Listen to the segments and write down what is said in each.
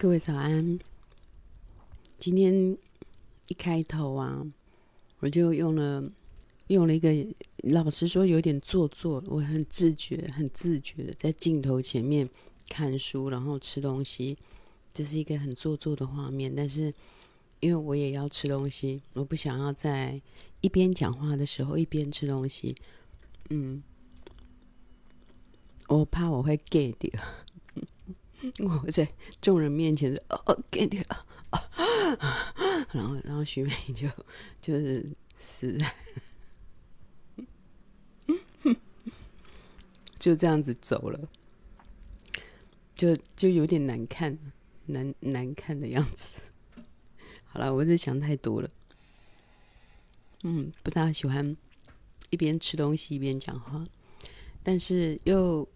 各位早安。今天一开头啊，我就用了一个，老实说有点做作，我很自觉的在镜头前面看书，然后吃东西，这是一个很做作的画面。但是因为我也要吃东西，我不想要在一边讲话的时候一边吃东西，我怕我会 get 掉。我在众人面前get 掉，然后徐美就是死在就这样子走了，就有点难看的样子。好了，我是想太多了。不大喜欢一边吃东西一边讲话，但是又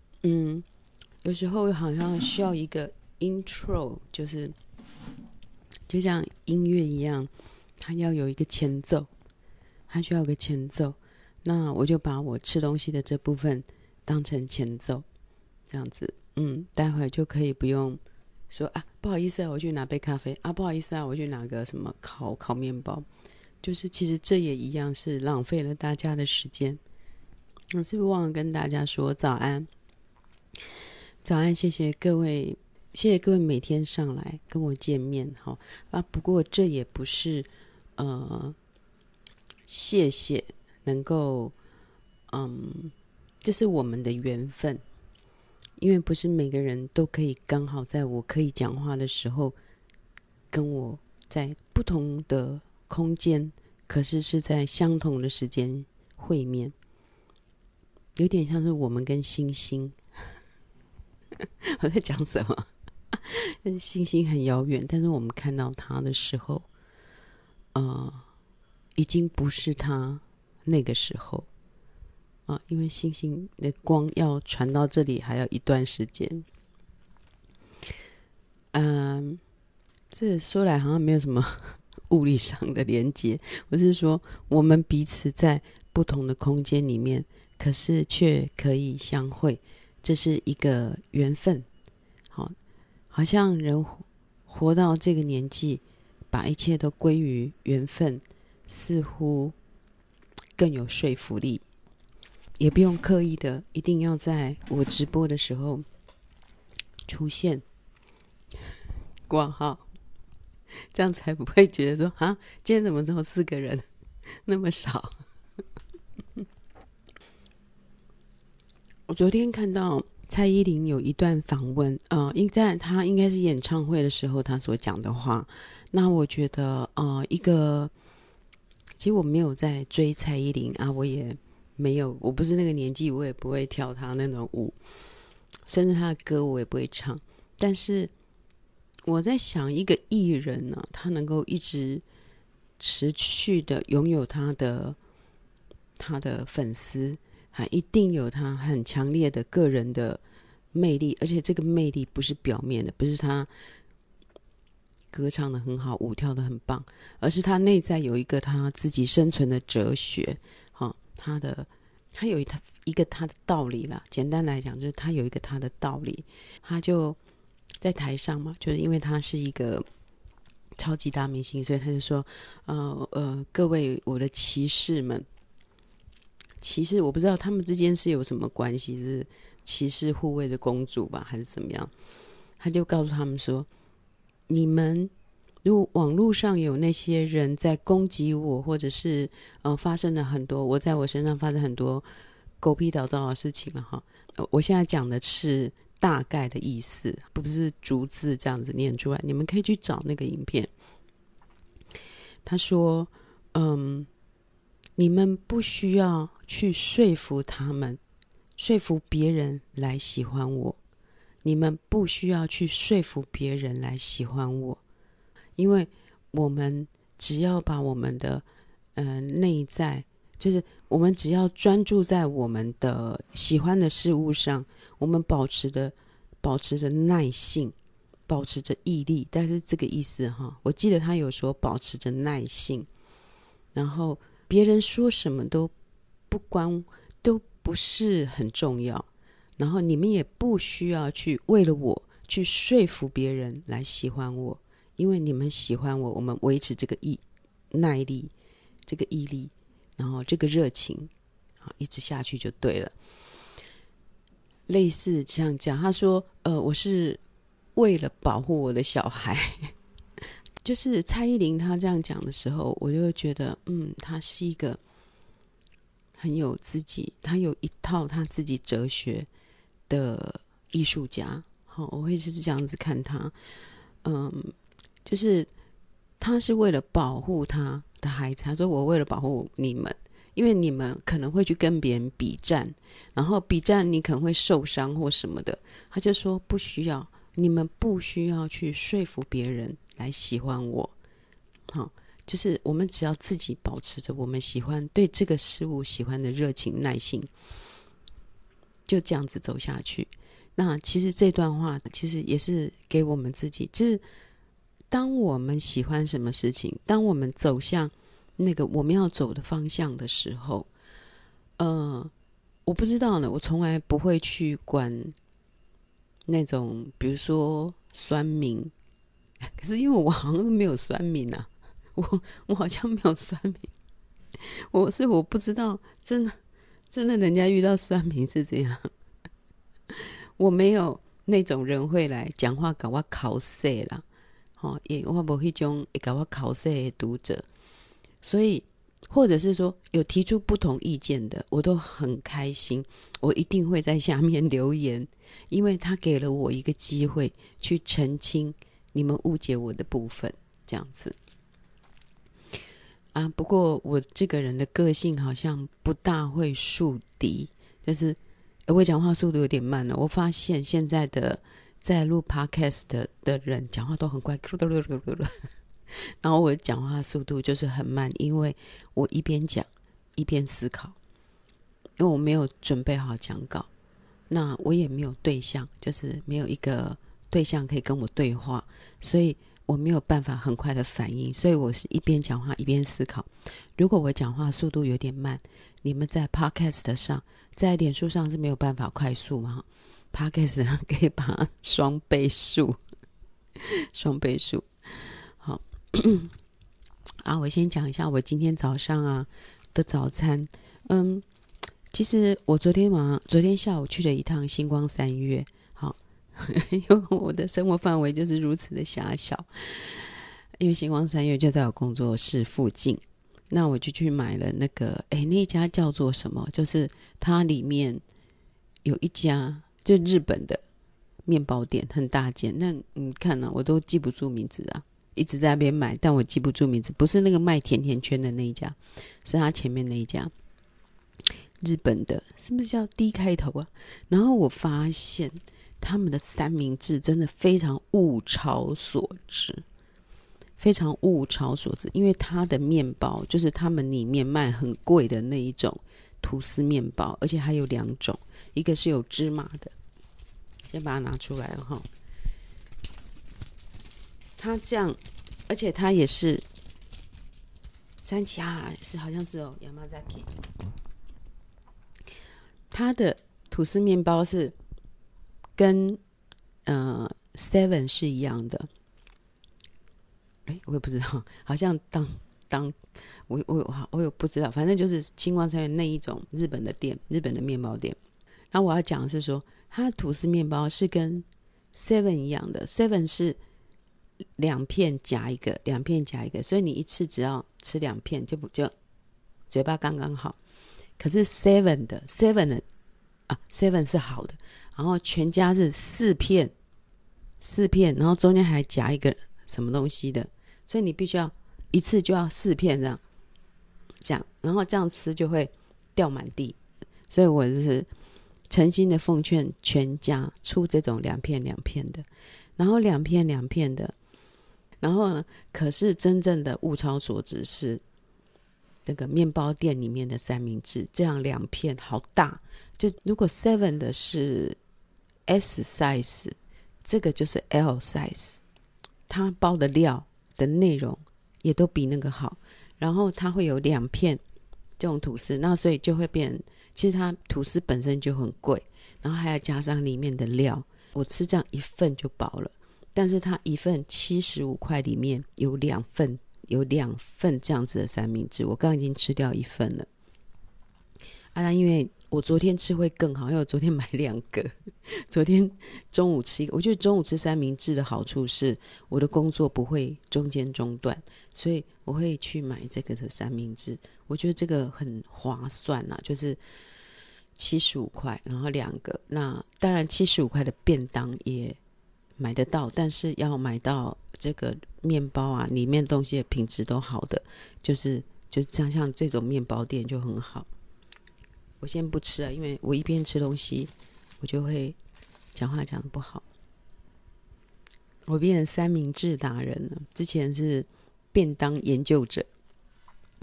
有时候好像需要一个 intro， 就像音乐一样，它要有一个前奏，它需要有个前奏。那我就把我吃东西的这部分当成前奏，这样子，待会就可以不用说啊，不好意思啊，我去拿杯咖啡啊，不好意思啊，我去拿个什么烤面包。就是其实这也一样是浪费了大家的时间。我是不是忘了跟大家说早安？早安，谢谢各位每天上来跟我见面。好啊，不过这也不是谢谢，能够这是我们的缘分，因为不是每个人都可以刚好在我可以讲话的时候跟我在不同的空间，可是在相同的时间会面，有点像是我们跟星星。我在讲什么？星星很遥远，但是我们看到它的时候，已经不是它那个时候啊，因为星星的光要传到这里还要一段时间。这说来好像没有什么物理上的连接，我是说我们彼此在不同的空间里面，可是却可以相会。这是一个缘分。好像人活到这个年纪，把一切都归于缘分，似乎更有说服力，也不用刻意的一定要在我直播的时候出现挂号，这样才不会觉得说啊，今天怎么只有四个人，那么少。我昨天看到蔡依林有一段访问，在她应该是演唱会的时候她所讲的话。那我觉得其实我没有在追蔡依林啊，我也没有，我不是那个年纪，我也不会跳她那种舞，甚至她的歌我也不会唱。但是我在想，一个艺人呢，他能够一直持续的拥有他的粉丝，还一定有他很强烈的个人的魅力，而且这个魅力不是表面的，不是他歌唱的很好，舞跳的很棒，而是他内在有一个他自己生存的哲学。他有一个他的道理啦，简单来讲就是他有一个他的道理。他就在台上嘛，就是因为他是一个超级大明星，所以他就说各位我的骑士们，骑士我不知道他们之间是有什么关系，是骑士护卫着公主吧，还是怎么样。他就告诉他们说，你们如果网络上有那些人在攻击我，或者是发生了很多，我在我身上发生很多狗屁倒灶的事情了哈。我现在讲的是大概的意思，不是逐字这样子念出来，你们可以去找那个影片。他说你们不需要去说服他们，说服别人来喜欢我。你们不需要去说服别人来喜欢我，因为我们只要把我们的内在，就是我们只要专注在我们的喜欢的事物上，我们保持着耐性，保持着毅力，但是这个意思哈，我记得他有说保持着耐性，然后别人说什么都不是很重要，然后你们也不需要去为了我去说服别人来喜欢我，因为你们喜欢我，我们维持这个耐力，这个毅力，然后这个热情一直下去就对了。类似这样讲，他说我是为了保护我的小孩就是蔡依林她这样讲的时候，我就会觉得她是一个很有自己，她有一套她自己哲学的艺术家。好，我会是这样子看她，就是她是为了保护她的孩子，她说我为了保护你们，因为你们可能会去跟别人比战，然后比战你可能会受伤或什么的，他就说不需要，你们不需要去说服别人来喜欢我。好，就是我们只要自己保持着我们喜欢对这个事物喜欢的热情耐心，就这样子走下去。那其实这段话其实也是给我们自己，就是当我们喜欢什么事情，当我们走向那个我们要走的方向的时候，我不知道呢，我从来不会去管那种比如说酸民，可是因为我好像没有酸民啊，我好像没有酸民，所以我不知道真的人家遇到酸民是这样我没有那种人会来讲话给我口水啦，我没有那种会给我口水的读者，所以或者是说有提出不同意见的，我都很开心，我一定会在下面留言，因为他给了我一个机会去澄清你们误解我的部分，这样子啊。不过我这个人的个性好像不大会树敌，但是我讲话速度有点慢了，我发现现在的在录 podcast 的人讲话都很快然后我讲话速度就是很慢，因为我一边讲一边思考，因为我没有准备好讲稿，那我也没有对象，就是没有一个对象可以跟我对话，所以我没有办法很快的反应，所以我是一边讲话一边思考。如果我讲话速度有点慢，你们在 podcast 上在脸书上是没有办法快速嘛， podcast 可以把它双倍数。啊，我先讲一下我今天早上的早餐。其实我昨天下午去了一趟星光三月，好，因为我的生活范围就是如此的狭小，因为星光三月就在我工作室附近，那我就去买了那个，那家叫做什么？就是它里面有一家就日本的面包店，很大间。那你看我都记不住名字啊。一直在那边买，但我记不住名字，不是那个卖甜甜圈的那一家，是他前面那一家，日本的，是不是叫 D 开头啊？然后我发现他们的三明治真的非常物超所值，非常物超所值，因为他的面包就是他们里面卖很贵的那一种吐司面包，而且还有两种，一个是有芝麻的，先把它拿出来了哈。它这样，而且它也是三七啊，是好像是Yamazaki。它的吐司面包是跟Seven 是一样的。我也不知道，好像我也不知道，反正就是星光三月那一种日本的店，日本的面包店。然后我要讲的是说，它的吐司面包是跟 Seven 一样的 ，Seven 是两片夹一个，所以你一次只要吃两片就嘴巴刚刚好。可是 Seven 是好的，然后全家是四片，然后中间还夹一个什么东西的，所以你必须要一次就要四片这样，然后这样吃就会掉满地。所以我就是诚心的奉劝全家出这种两片的，然后两片的。然后呢？可是真正的物超所值是那个面包店里面的三明治，这样两片好大。就如果 Seven 的是 S size， 这个就是 L size。它包的料的内容也都比那个好。然后它会有两片这种吐司，那所以就会变。其实它吐司本身就很贵，然后还要加上里面的料，我吃这样一份就饱了，但是它一份75块里面有两份这样子的三明治，我刚刚已经吃掉一份了啊。那因为我昨天吃会更好，因为我昨天买2个，昨天中午吃一个。我觉得中午吃三明治的好处是我的工作不会中间中断，所以我会去买这个的三明治，我觉得这个很划算啊，就是75块然后2个。那当然75块的便当也买得到，但是要买到这个面包啊里面东西的品质都好的，就是像这种面包店就很好。我先不吃啊，因为我一边吃东西我就会讲话讲得不好，我变成三明治达人了。之前是便当研究者，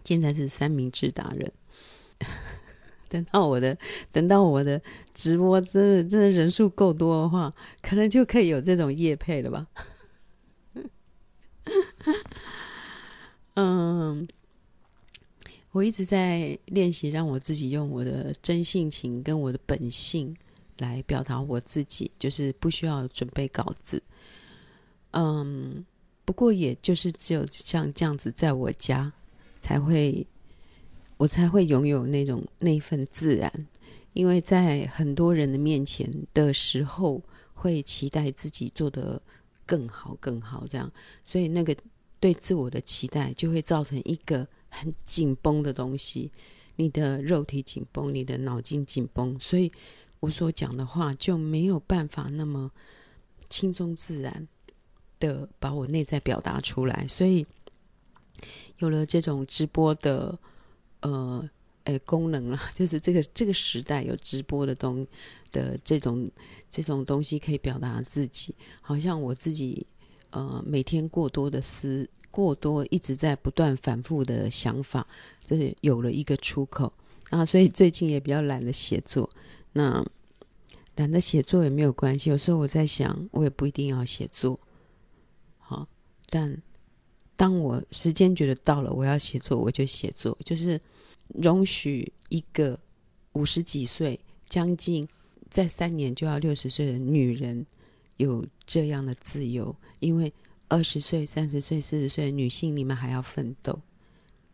现在是三明治达人。等到我的直播真的人数够多的话，可能就可以有这种业配了吧。我一直在练习让我自己用我的真性情跟我的本性来表达我自己，就是不需要准备稿子。不过也就是只有像这样子在我家我才会拥有那份自然，因为在很多人的面前的时候会期待自己做得更好这样，所以那个对自我的期待就会造成一个很紧绷的东西，你的肉体紧绷，你的脑筋紧绷，所以我所讲的话就没有办法那么轻松自然的把我内在表达出来。所以有了这种直播的功能啦，就是这个时代有直播的这种东西可以表达自己。好像我自己每天过多一直在不断反复的想法，就是有了一个出口啊，所以最近也比较懒得写作。那懒得写作也没有关系，有时候我在想我也不一定要写作好，但当我时间觉得到了我要写作我就写作，就是容许一个50几岁将近在3年就要60岁的女人有这样的自由。因为20岁、30岁、40岁的女性，你们还要奋斗，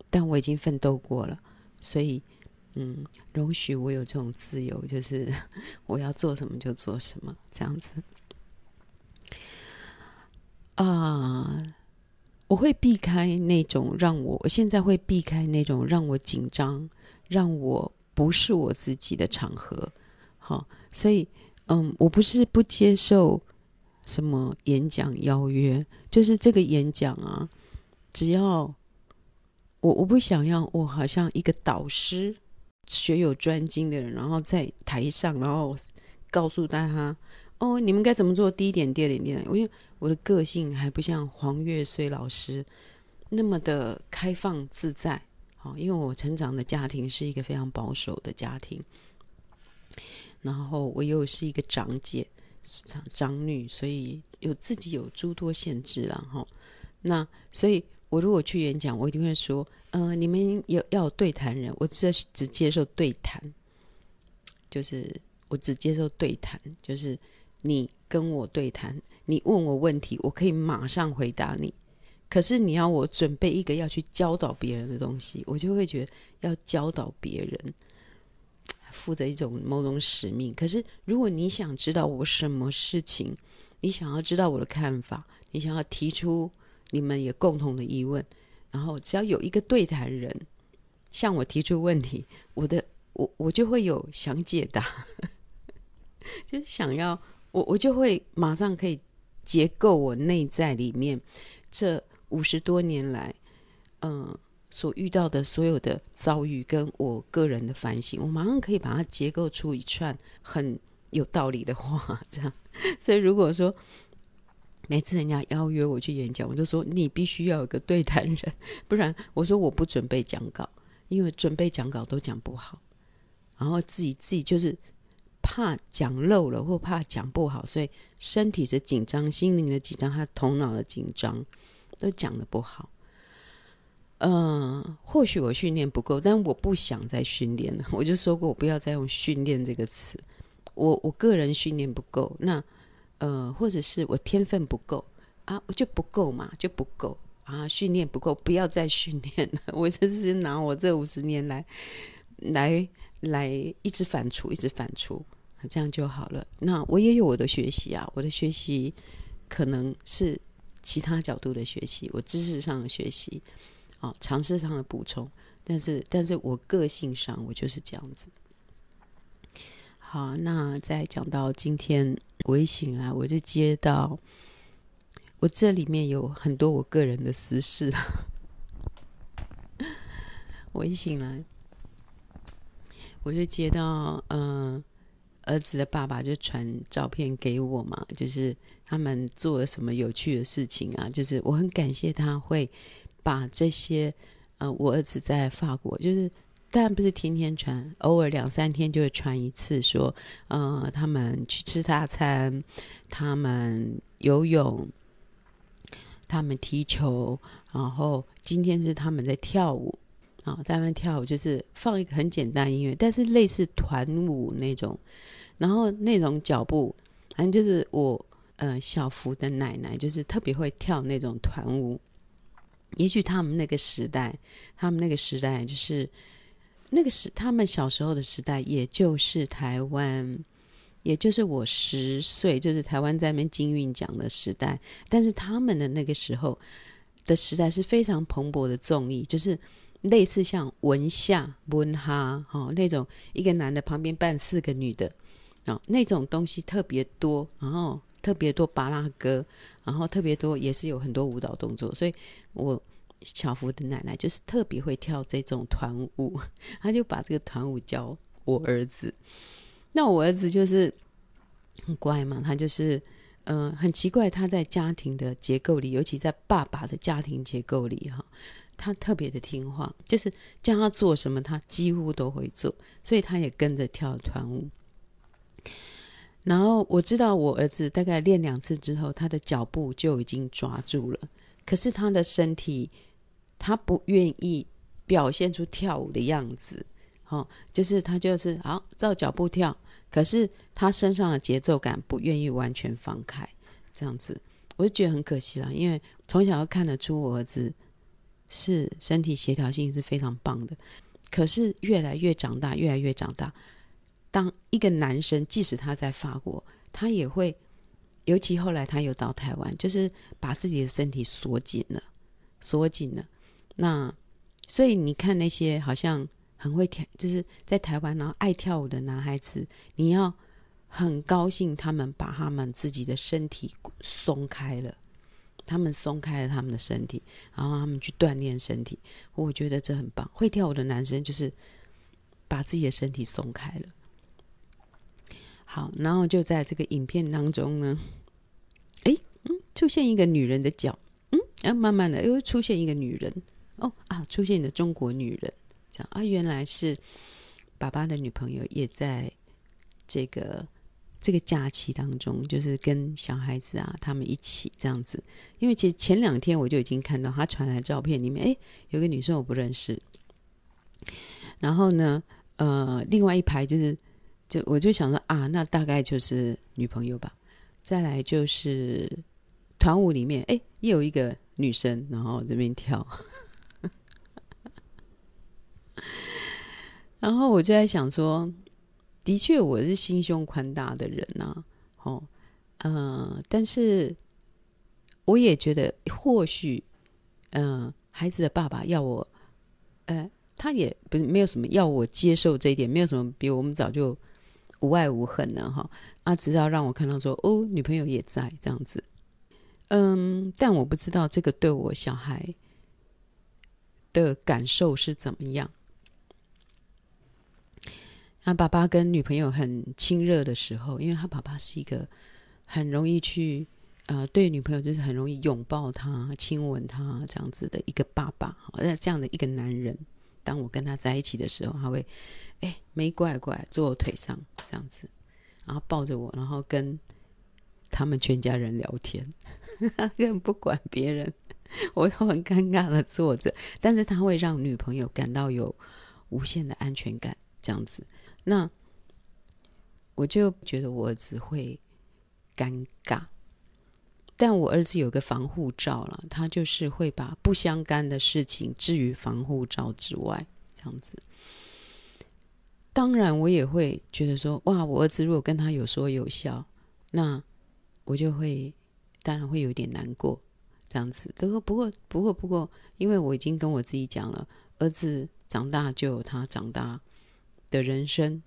但我已经奋斗过了，所以容许我有这种自由，就是我要做什么就做什么这样子啊。我会避开那种让我紧张、让我不是我自己的场合。好，所以我不是不接受什么演讲邀约，就是这个演讲啊，只要我不想要我好像一个导师学有专精的人，然后在台上然后告诉大家你们该怎么做，第一点第二点第三点。因为我的个性还不像黄越绥老师那么的开放自在，因为我成长的家庭是一个非常保守的家庭，然后我又是一个长姐长女，所以自己有诸多限制啦。那所以我如果去演讲，我一定会说你们要有对谈人，我只接受对谈，就是我只接受对谈，就是你跟我对谈，你问我问题我可以马上回答你，可是你要我准备一个要去教导别人的东西，我就会觉得要教导别人负责一种某种使命。可是如果你想知道我什么事情，你想要知道我的看法，你想要提出你们也共同的疑问，然后只要有一个对谈人向我提出问题，我就会有想解答就是想要我就会马上可以结构我内在里面这50多年来所遇到的所有的遭遇跟我个人的反省，我马上可以把它结构出一串很有道理的话这样。所以如果说每次人家邀约我去演讲，我就说你必须要有个对谈人，不然我说我不准备讲稿，因为准备讲稿都讲不好，然后自己就是怕讲漏了或怕讲不好，所以身体的紧张、心灵的紧张和头脑的紧张都讲得不好。或许我训练不够，但我不想再训练了。我就说过我不要再用训练这个词，我个人训练不够，那或者是我天分不够啊，我就不够嘛，就不够啊，训练不够，不要再训练了。我就是拿我这50年来一直反刍，一直反刍，这样就好了。那我也有我的学习啊，我的学习可能是其他角度的学习，我知识上的学习，尝试上的补充，但是我个性上我就是这样子。好，那再讲到今天我一醒来，我就接到我这里面有很多我个人的私事我一醒来我就接到儿子的爸爸就传照片给我嘛，就是他们做了什么有趣的事情啊，就是我很感谢他会把这些我儿子在法国，就是当然不是天天传，偶尔2-3天就会传一次，说他们去吃大餐，他们游泳，他们踢球，然后今天是他们在跳舞啊，他们跳舞就是放一个很简单的音乐，但是类似团舞那种，然后那种脚步，反正就是我小福的奶奶就是特别会跳那种团舞。也许他们那个时代就是那个时，他们小时候的时代，也就是台湾，也就是我10岁，就是台湾在那边金韵奖的时代。但是他们的那个时候的时代是非常蓬勃的综艺，就是类似像文夏、文哈、那种一个男的旁边扮4个女的，那种东西特别多，然后特别多芭拉歌，然后特别多也是有很多舞蹈动作，所以我小福的奶奶就是特别会跳这种团舞，她就把这个团舞教我儿子。那我儿子就是很乖嘛，他就是很奇怪，他在家庭的结构里，尤其在爸爸的家庭结构里他特别的听话，就是叫他做什么他几乎都会做，所以他也跟着跳团舞。然后我知道我儿子大概练2次之后，他的脚步就已经抓住了，可是他的身体他不愿意表现出跳舞的样子，就是他就是好照脚步跳，可是他身上的节奏感不愿意完全放开，这样子我就觉得很可惜啦，因为从小就看得出我儿子是身体协调性是非常棒的，可是越来越长大，当一个男生，即使他在法国，他也会，尤其后来他又到台湾，就是把自己的身体锁紧了。那所以你看那些好像很会跳，就是在台湾然后爱跳舞的男孩子，你要很高兴他们把他们自己的身体松开了他们的身体，然后他们去锻炼身体，我觉得这很棒。会跳舞的男生就是把自己的身体松开了。好，然后就在这个影片当中呢，出现一个女人的脚，慢慢的又出现一个女人，出现的中国女人，这样原来是爸爸的女朋友，也在这个假期当中，就是跟小孩子啊他们一起这样子。因为其实前2天我就已经看到她传来照片里面，有个女生我不认识，然后呢，另外一排就我就想说那大概就是女朋友吧。再来就是团舞里面，也有一个女生，然后这边跳，然后我就在想说，的确我是心胸宽大的人啊，但是我也觉得或许，孩子的爸爸要我，他也没有什么要我接受这一点，没有什么，比我们早就无爱无恨了只要让我看到说女朋友也在这样子，但我不知道这个对我小孩的感受是怎么样。那爸爸跟女朋友很亲热的时候，因为他爸爸是一个很容易去对女朋友就是很容易拥抱她、亲吻她这样子的一个爸爸，这样的一个男人。当我跟他在一起的时候，他会没乖乖坐我腿上这样子，然后抱着我，然后跟他们全家人聊天他根本不管别人，我都很尴尬的坐着，但是他会让女朋友感到有无限的安全感这样子。那我就觉得我儿子会尴尬。但我儿子有个防护罩啦，他就是会把不相干的事情置于防护罩之外，这样子。当然我也会觉得说，哇，我儿子如果跟他有说有笑，那我就会当然会有点难过，这样子。不过因为我已经跟我自己讲了，儿子长大就有他长大的人生，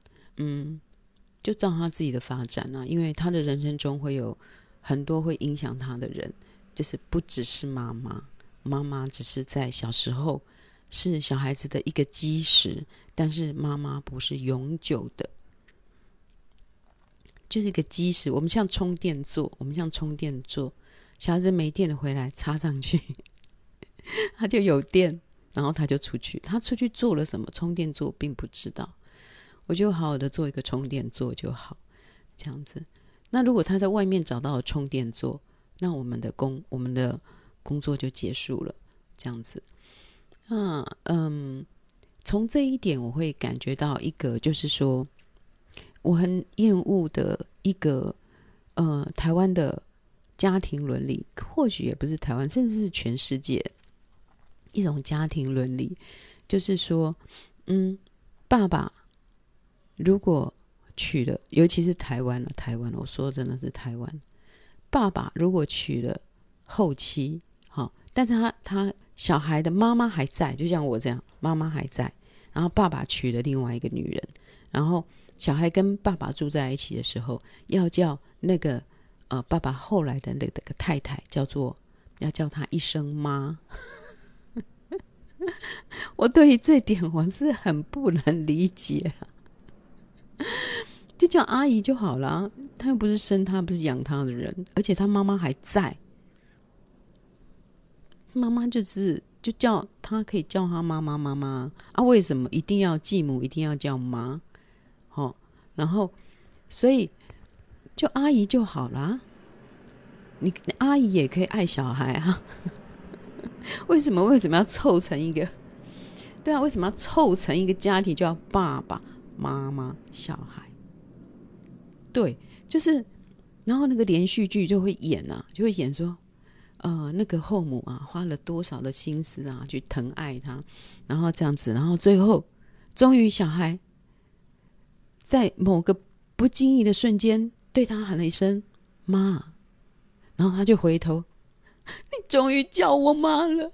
就照他自己的发展啊，因为他的人生中会有很多会影响他的人，就是不只是妈妈，妈妈只是在小时候是小孩子的一个基石，但是妈妈不是永久的，就是一个基石。我们像充电座，小孩子没电了回来插上去他就有电，然后他就出去，他出去做了什么充电座并不知道，我就好好的做一个充电座就好，这样子。那如果他在外面找到了充电座，那我们的工作就结束了，这样子。从这一点我会感觉到一个，就是说我很厌恶的一个台湾的家庭伦理，或许也不是台湾，甚至是全世界一种家庭伦理，就是说爸爸如果娶了，尤其是台湾，我说真的是台湾，爸爸如果娶了后妻，但是他小孩的妈妈还在，就像我这样，妈妈还在，然后爸爸娶了另外一个女人，然后小孩跟爸爸住在一起的时候，要叫那个爸爸后来的那个太太要叫她一声妈我对于这点我是很不能理解就叫阿姨就好了，她又不是生她，不是养她的人，而且她妈妈还在，妈妈就叫她，可以叫她妈妈啊，为什么一定要继母一定要叫妈？然后所以就阿姨就好啦，你阿姨也可以爱小孩啊为什么要凑成一个，对啊，为什么要凑成一个家庭叫爸爸妈妈小孩？对，就是然后那个连续剧就会演说那个后母啊花了多少的心思啊去疼爱他，然后这样子，然后最后终于小孩在某个不经意的瞬间对他喊了一声妈，然后他就回头，你终于叫我妈了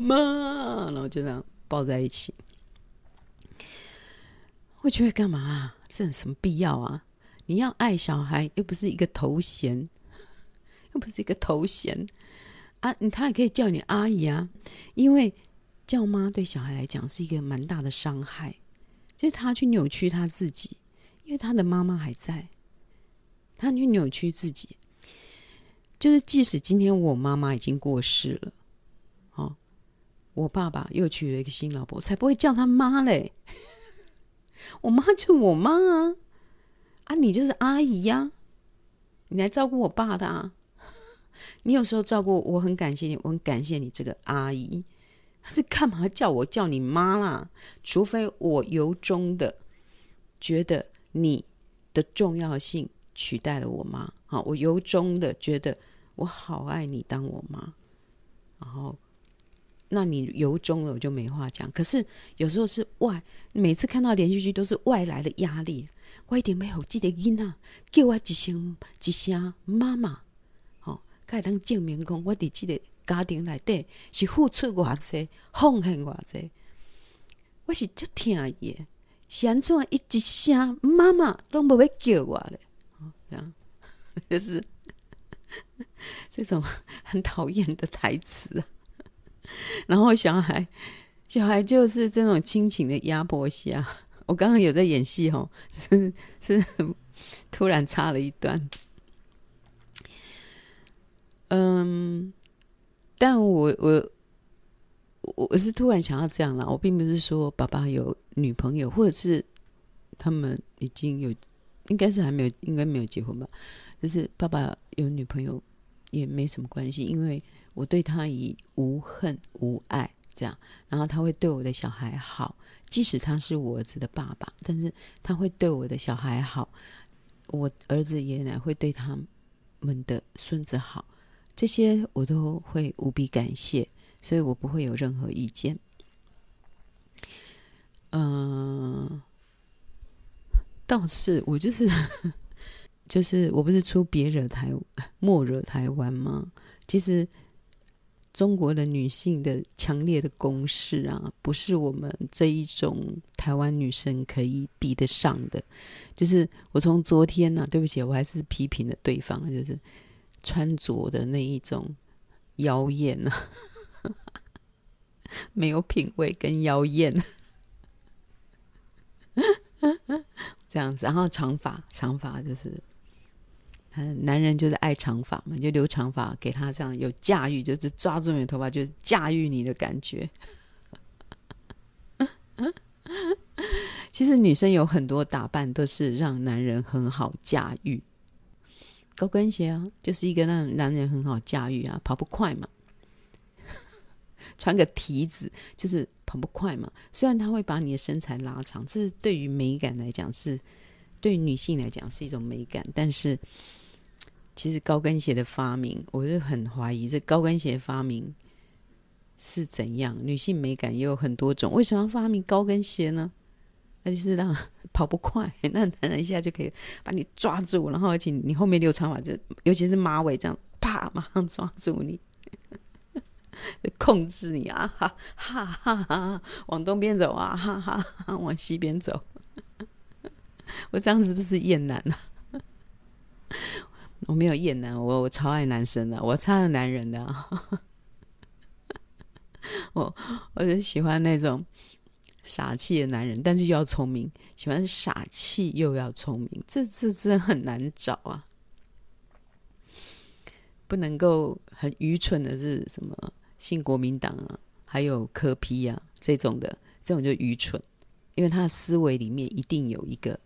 妈，然后就这样抱在一起。我觉得干嘛啊，这有什么必要啊？你要爱小孩又不是一个头衔啊，他也可以叫你阿姨啊，因为叫妈对小孩来讲是一个蛮大的伤害，就是他去扭曲他自己，因为他的妈妈还在，他去扭曲自己。就是即使今天我妈妈已经过世了，我爸爸又娶了一个新老婆，才不会叫他妈嘞我妈就是我妈啊，你就是阿姨啊，你来照顾我爸的啊你有时候照顾我，我很感谢你这个阿姨，他是干嘛叫你妈啦？除非我由衷的觉得你的重要性取代了我妈，我由衷的觉得我好爱你当我妈，然后那你由衷了我就没话讲。可是有时候是每次看到连续剧都是外来的压力，我一定要让这个囡仔叫我一声妈妈，才能证明说我在这个家庭里面是付出多少，奉献多少，我是很疼他的，是怎样他一声妈妈都没要叫我了，这样就是这种很讨厌的台词然后小孩就是这种亲情的压迫下，我刚刚有在演戏是突然插了一段。但我是突然想要这样啦，我并不是说爸爸有女朋友，或者是他们已经有，应该是还没有，应该没有结婚吧，就是爸爸有女朋友也没什么关系，因为我对他以无恨无爱这样，然后他会对我的小孩好，即使他是我儿子的爸爸，但是他会对我的小孩好，我儿子爷爷奶奶会对他们的孙子好，这些我都会无比感谢，所以我不会有任何意见。倒是我就是我不是出别惹台莫惹台湾吗？其实中国的女性的强烈的攻势啊，不是我们这一种台湾女生可以比得上的。就是我从昨天啊，对不起，我还是批评了对方，就是穿着的那一种妖艳啊，没有品味跟妖艳这样子。然后长发就是男人就是爱长发嘛，就留长发给他，这样有驾驭，就是抓住你的头发，就是驾驭你的感觉。其实女生有很多打扮都是让男人很好驾驭，高跟鞋啊，就是一个让男人很好驾驭啊，跑不快嘛。穿个蹄子就是跑不快嘛，虽然它会把你的身材拉长，这是对于美感来讲，是对于女性来讲是一种美感，但是其实高跟鞋的发明，我就很怀疑这高跟鞋发明是怎样。女性美感也有很多种，为什么要发明高跟鞋呢？那就是让跑不快，那男人一下就可以把你抓住，然后而且你后面留长发，尤其是马尾这样，啪，马上抓住你，控制你啊，哈哈哈哈，往东边走啊，哈哈哈哈，往西边走。我这样子是不是厌男啊？我没有厌男，我超爱男生的，我超爱男人的啊。我就喜欢那种傻气的男人，但是又要聪明，喜欢傻气又要聪明，这真的很难找啊。不能够很愚蠢的是什么新国民党啊，还有柯 P 啊，这种就愚蠢，因为他的思维里面一定有一个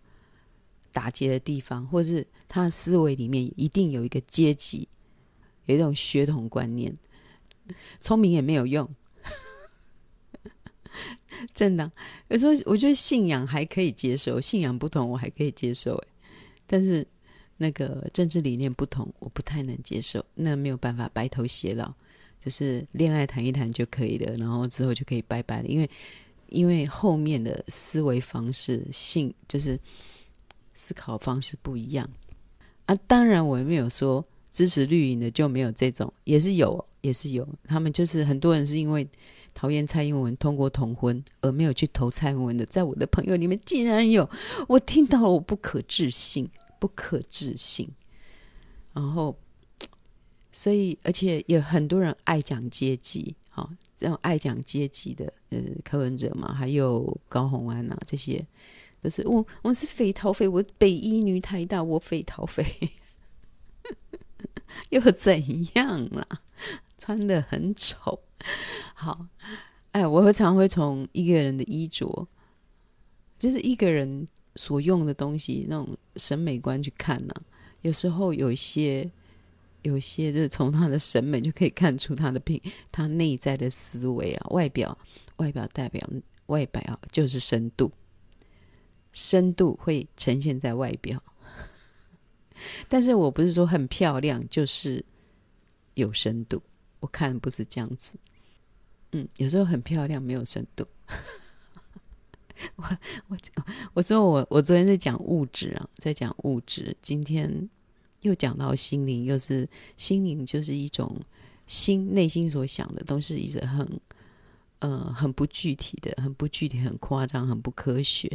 打劫的地方，或是他的思维里面一定有一个阶级，有一种血统观念，聪明也没有用。真的，有时候我觉得信仰还可以接受，信仰不同我还可以接受，但是那个政治理念不同我不太能接受，那没有办法白头偕老，就是恋爱谈一谈就可以了，然后之后就可以拜拜了。因为后面的思维方式性就是思考方式不一样啊。当然我也没有说支持绿营的就没有这种，也是有他们，就是很多人是因为讨厌蔡英文通过同婚而没有去投蔡英文的，在我的朋友里面竟然有，我听到了，我不可置信。然后所以而且也很多人爱讲阶级，这种爱讲阶级的柯文哲嘛，还有高虹安啊，这些都是我是匪逃匪，我北一女台大，我匪逃匪又怎样啦，穿得很丑。好，哎，我常会从一个人的衣着，就是一个人所用的东西，那种审美观去看啊，有时候有一些就是从他的审美就可以看出他内在的思维啊，外表代表外表啊，就是深度，深度会呈现在外表。但是我不是说很漂亮就是有深度，我看不是这样子。有时候很漂亮没有深度。我说我昨天在讲物质啊，今天又讲到心灵，又是心灵，就是一种内心所想的都是一直很不具体的，很夸张，很不科学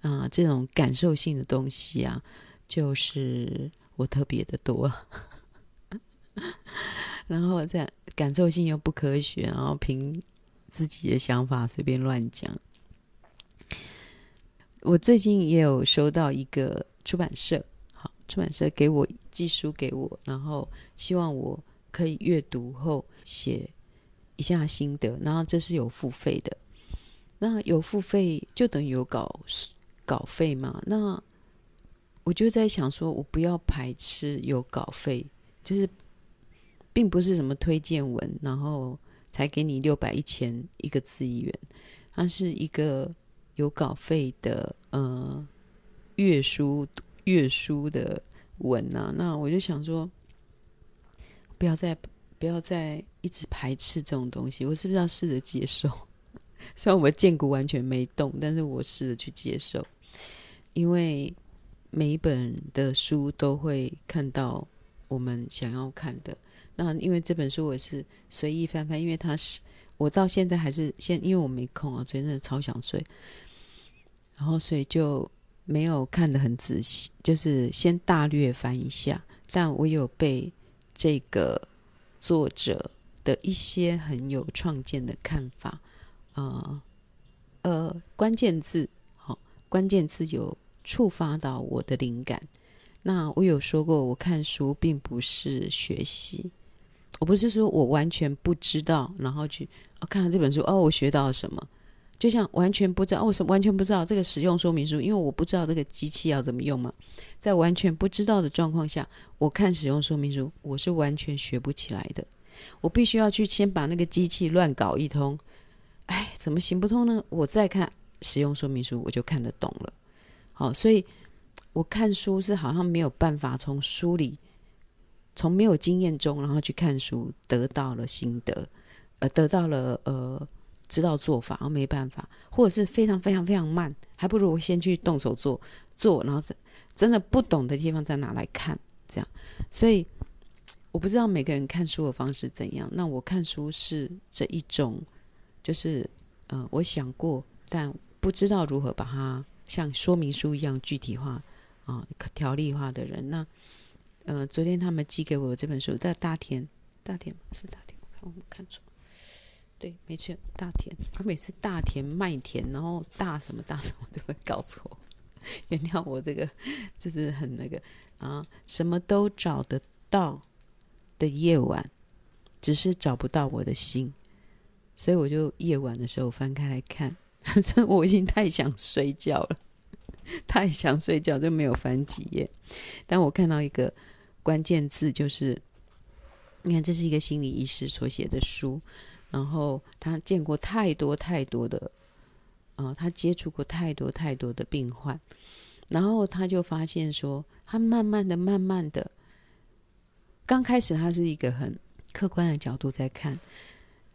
啊，这种感受性的东西啊，就是我特别的多。然后这样感受性又不科学，然后凭自己的想法随便乱讲。我最近也有收到一个出版社给我寄书给我，然后希望我可以阅读后写一下心得，然后这是有付费的，那有付费就等于有稿费嘛，那我就在想说我不要排斥有稿费，就是并不是什么推荐文然后才给你600、1000一个字一元，它是一个有稿费的阅书乐书的文啊，那我就想说不要再一直排斥这种东西，我是不是要试着接受？虽然我的剑骨完全没动，但是我试着去接受，因为每一本的书都会看到我们想要看的。那因为这本书我是随意翻翻，因为它是我到现在还是因为我没空啊，昨天真的超想睡，然后所以就没有看得很仔细，就是先大略翻一下。但我有被这个作者的一些很有创建的看法，关键字有触发到我的灵感。那我有说过，我看书并不是学习。我不是说我完全不知道，然后去看了这本书，我学到了什么？就像完全不知道，我是完全不知道这个使用说明书，因为我不知道这个机器要怎么用嘛。在完全不知道的状况下，我看使用说明书，我是完全学不起来的。我必须要去先把那个机器乱搞一通，怎么行不通呢？我再看使用说明书，我就看得懂了。好，所以我看书是好像没有办法从书里。从没有经验中，然后去看书，得到了心得，得到了知道做法，没办法，或者是非常非常非常慢，还不如先去动手做，然后真的不懂的地方再拿来看，这样。所以我不知道每个人看书的方式怎样。那我看书是这一种，就是我想过，但不知道如何把它像说明书一样具体化啊、条例化的人那。昨天他们寄给我这本书，在大田是大田，我看错，对，没错，大田。我每次大田麦田，然后大什么都会搞错，原谅我这个就是很那个啊，什么都找得到的夜晚，只是找不到我的心，所以我就夜晚的时候翻开来看，我已经太想睡觉了。太想睡觉就没有翻几页，但我看到一个关键字，就是你看这是一个心理医师所写的书，然后他见过太多太多的他接触过太多太多的病患，然后他就发现说他慢慢的刚开始他是一个很客观的角度在看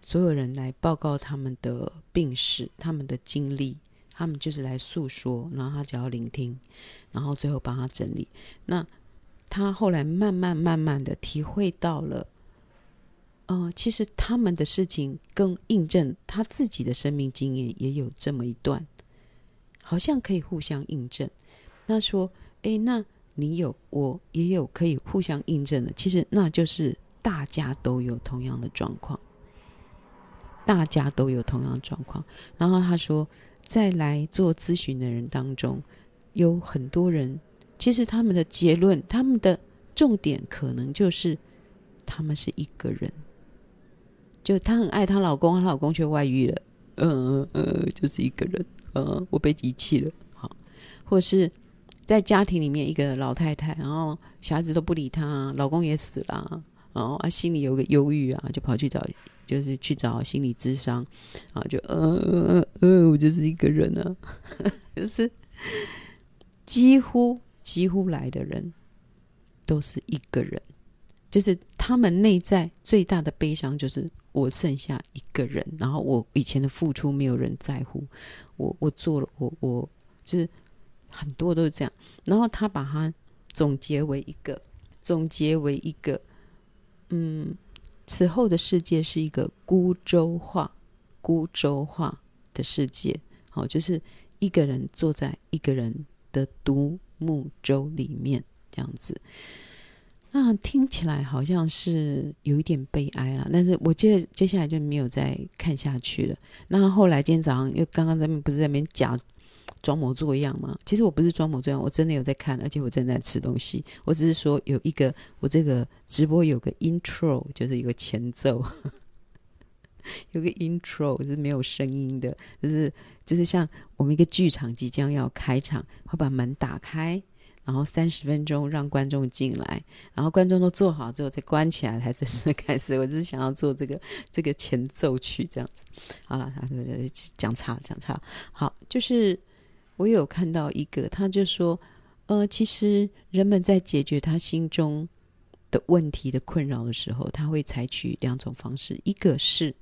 所有人来报告他们的病史，他们的经历，他们就是来诉说，然后他只要聆听，然后最后帮他整理。那他后来慢慢的体会到了，其实他们的事情更印证他自己的生命经验也有这么一段，好像可以互相印证。那说，那你有，我也有可以互相印证的。其实那就是大家都有同样的状况，大家都有同样的状况。然后他说。再来做咨询的人当中，有很多人，其实他们的结论，他们的重点可能就是他们是一个人，就她很爱她老公，她老公却外遇了，就是一个人，我被遗弃了，好，或是在家庭里面一个老太太，然后小孩子都不理她，老公也死了，然后心里有个忧郁啊，就跑去找就是去找心理咨商啊，就我就是一个人啊就是几乎来的人都是一个人，就是他们内在最大的悲伤就是我剩下一个人，然后我以前的付出没有人在乎，我做了，我就是很多都是这样，然后他把它总结为一个此后的世界是一个孤舟化的世界，好，就是一个人坐在一个人的独木舟里面这样子。那听起来好像是有一点悲哀啦，但是我觉得接下来就没有再看下去了。那后来今天早上又刚刚不是在那边假装模作样吗？其实我不是装模作样，我真的有在看，而且我真的在吃东西。我只是说有一个，我这个直播有个 intro， 就是有个前奏，有个 intro 是没有声音的，就是像我们一个剧场即将要开场，会把门打开，然后30分钟让观众进来，然后观众都坐好之后再关起来才正式开始。我只是想要做这个前奏曲这样子。好了，讲差好，就是。我有看到一个，他就说其实人们在解决他心中的问题的困扰的时候，他会采取两种方式，一个是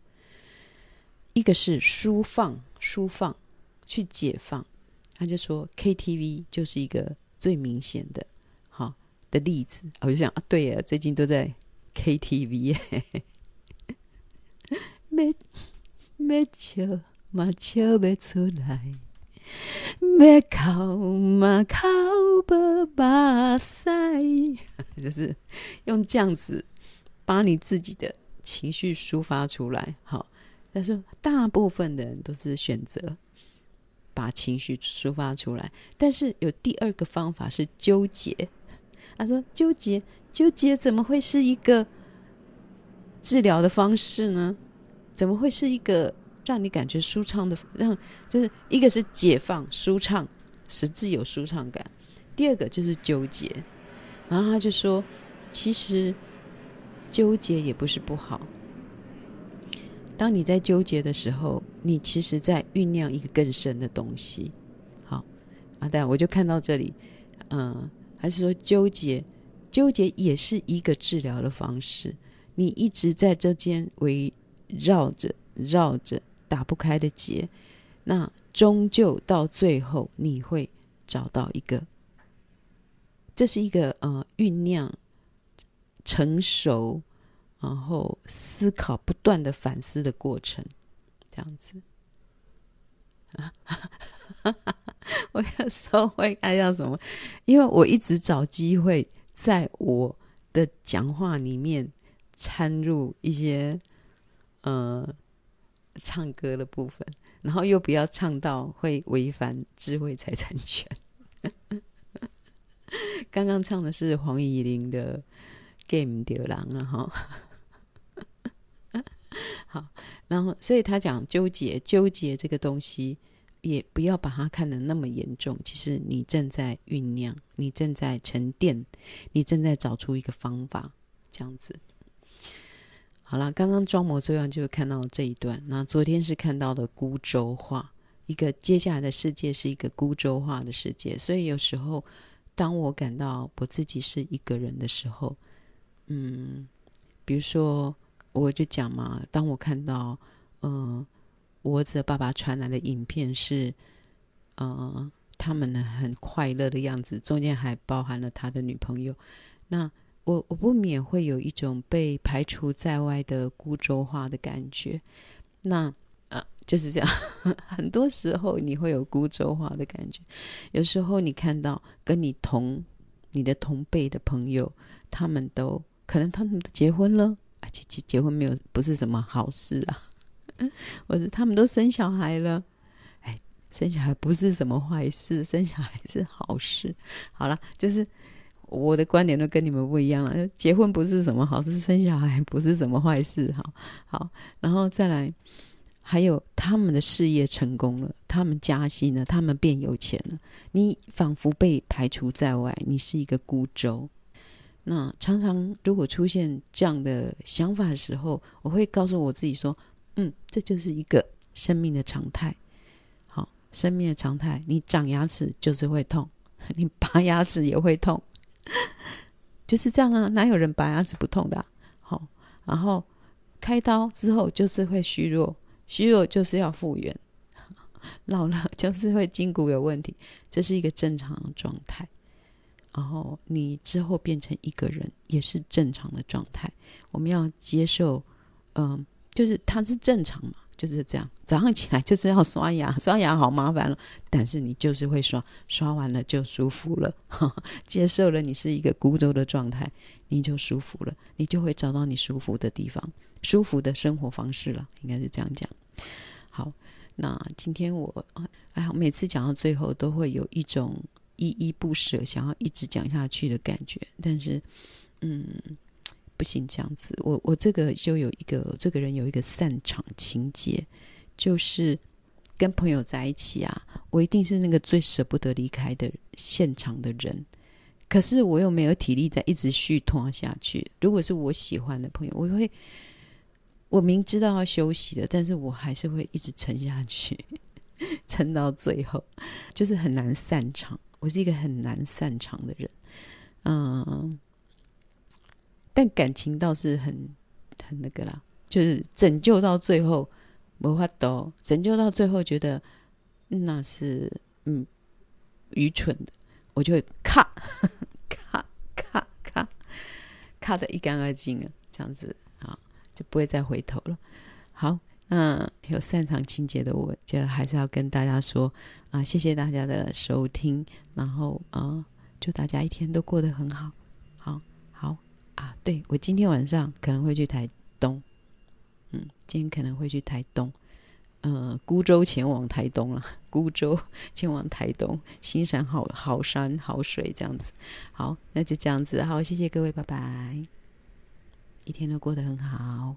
抒放去解放，他就说 KTV 就是一个最明显的好的例子。我就想啊，对耶，最近都在 KTV 要笑嘛笑不出来，要哭嘛哭不巴塞，就是用这样子把你自己的情绪抒发出来。好，但是大部分的人都是选择把情绪抒发出来，但是有第二个方法是纠结。他说纠结怎么会是一个治疗的方式呢？怎么会是一个让你感觉舒畅的，就是一个是解放舒畅，实质有舒畅感，第二个就是纠结。然后他就说其实纠结也不是不好，当你在纠结的时候，你其实在酝酿一个更深的东西。好啊，但我就看到这里，还是说纠结也是一个治疗的方式。你一直在这间围绕着打不开的结，那终究到最后你会找到一个，这是一个酝酿成熟，然后思考不断的反思的过程，这样子。我有时候会看到什么，因为我一直找机会在我的讲话里面掺入一些唱歌的部分，然后又不要唱到会违反智慧财产权。刚刚唱的是黄乙玲的 Game 丢狼了哈。好，然后所以他讲纠结这个东西也不要把它看得那么严重，其实你正在酝酿，你正在沉淀，你正在找出一个方法，这样子。好了，刚刚装模作样就看到这一段，那昨天是看到的孤舟化，一个接下来的世界是一个孤舟化的世界。所以有时候当我感到我自己是一个人的时候，比如说我就讲嘛，当我看到我儿子的爸爸传来的影片是他们很快乐的样子，中间还包含了他的女朋友，那我不免会有一种被排除在外的孤舟化的感觉。那就是这样。很多时候你会有孤舟化的感觉，有时候你看到跟你的同辈的朋友，他们都可能他们都结婚了，而且结婚没有不是什么好事啊，或者他们都生小孩了，哎，生小孩不是什么坏事，生小孩是好事。好啦，就是我的观点都跟你们不一样了，结婚不是什么好事，生小孩不是什么坏事。好，然后再来还有他们的事业成功了，他们加薪了，他们变有钱了，你仿佛被排除在外，你是一个孤舟。那常常如果出现这样的想法的时候，我会告诉我自己说这就是一个生命的常态。好，生命的常态，你长牙齿就是会痛，你拔牙齿也会痛，就是这样啊，哪有人拔牙齿不痛的啊。好，然后开刀之后就是会虚弱就是要复原，老了就是会筋骨有问题，这是一个正常的状态。然后你之后变成一个人也是正常的状态，我们要接受就是它是正常嘛，就是这样。早上起来就是要刷牙，刷牙好麻烦了，但是你就是会刷，刷完了就舒服了。接受了你是一个孤舟的状态，你就舒服了，你就会找到你舒服的地方，舒服的生活方式了，应该是这样讲。好，那今天我每次讲到最后都会有一种依依不舍想要一直讲下去的感觉，但是不行，这样子我这个就有一个，这个人有一个散场情节，就是跟朋友在一起啊，我一定是那个最舍不得离开的现场的人，可是我又没有体力再一直续拖下去。如果是我喜欢的朋友，我明知道要休息的，但是我还是会一直撑下去，撑到最后，就是很难散场。我是一个很难散场的人，但感情倒是很那个啦，就是拯救到最后没办法，拯救到最后觉得那是愚蠢的，我就会咔得一干二净了，这样子好就不会再回头了。好，那有擅长情节的我就还是要跟大家说谢谢大家的收听，然后祝大家一天都过得很好。好，对，我今天晚上可能会去台东，今天可能会去台东，孤舟前往台东啦，孤舟前往台东，欣赏好山好水这样子。好，那就这样子，好，谢谢各位，拜拜，一天都过得很好。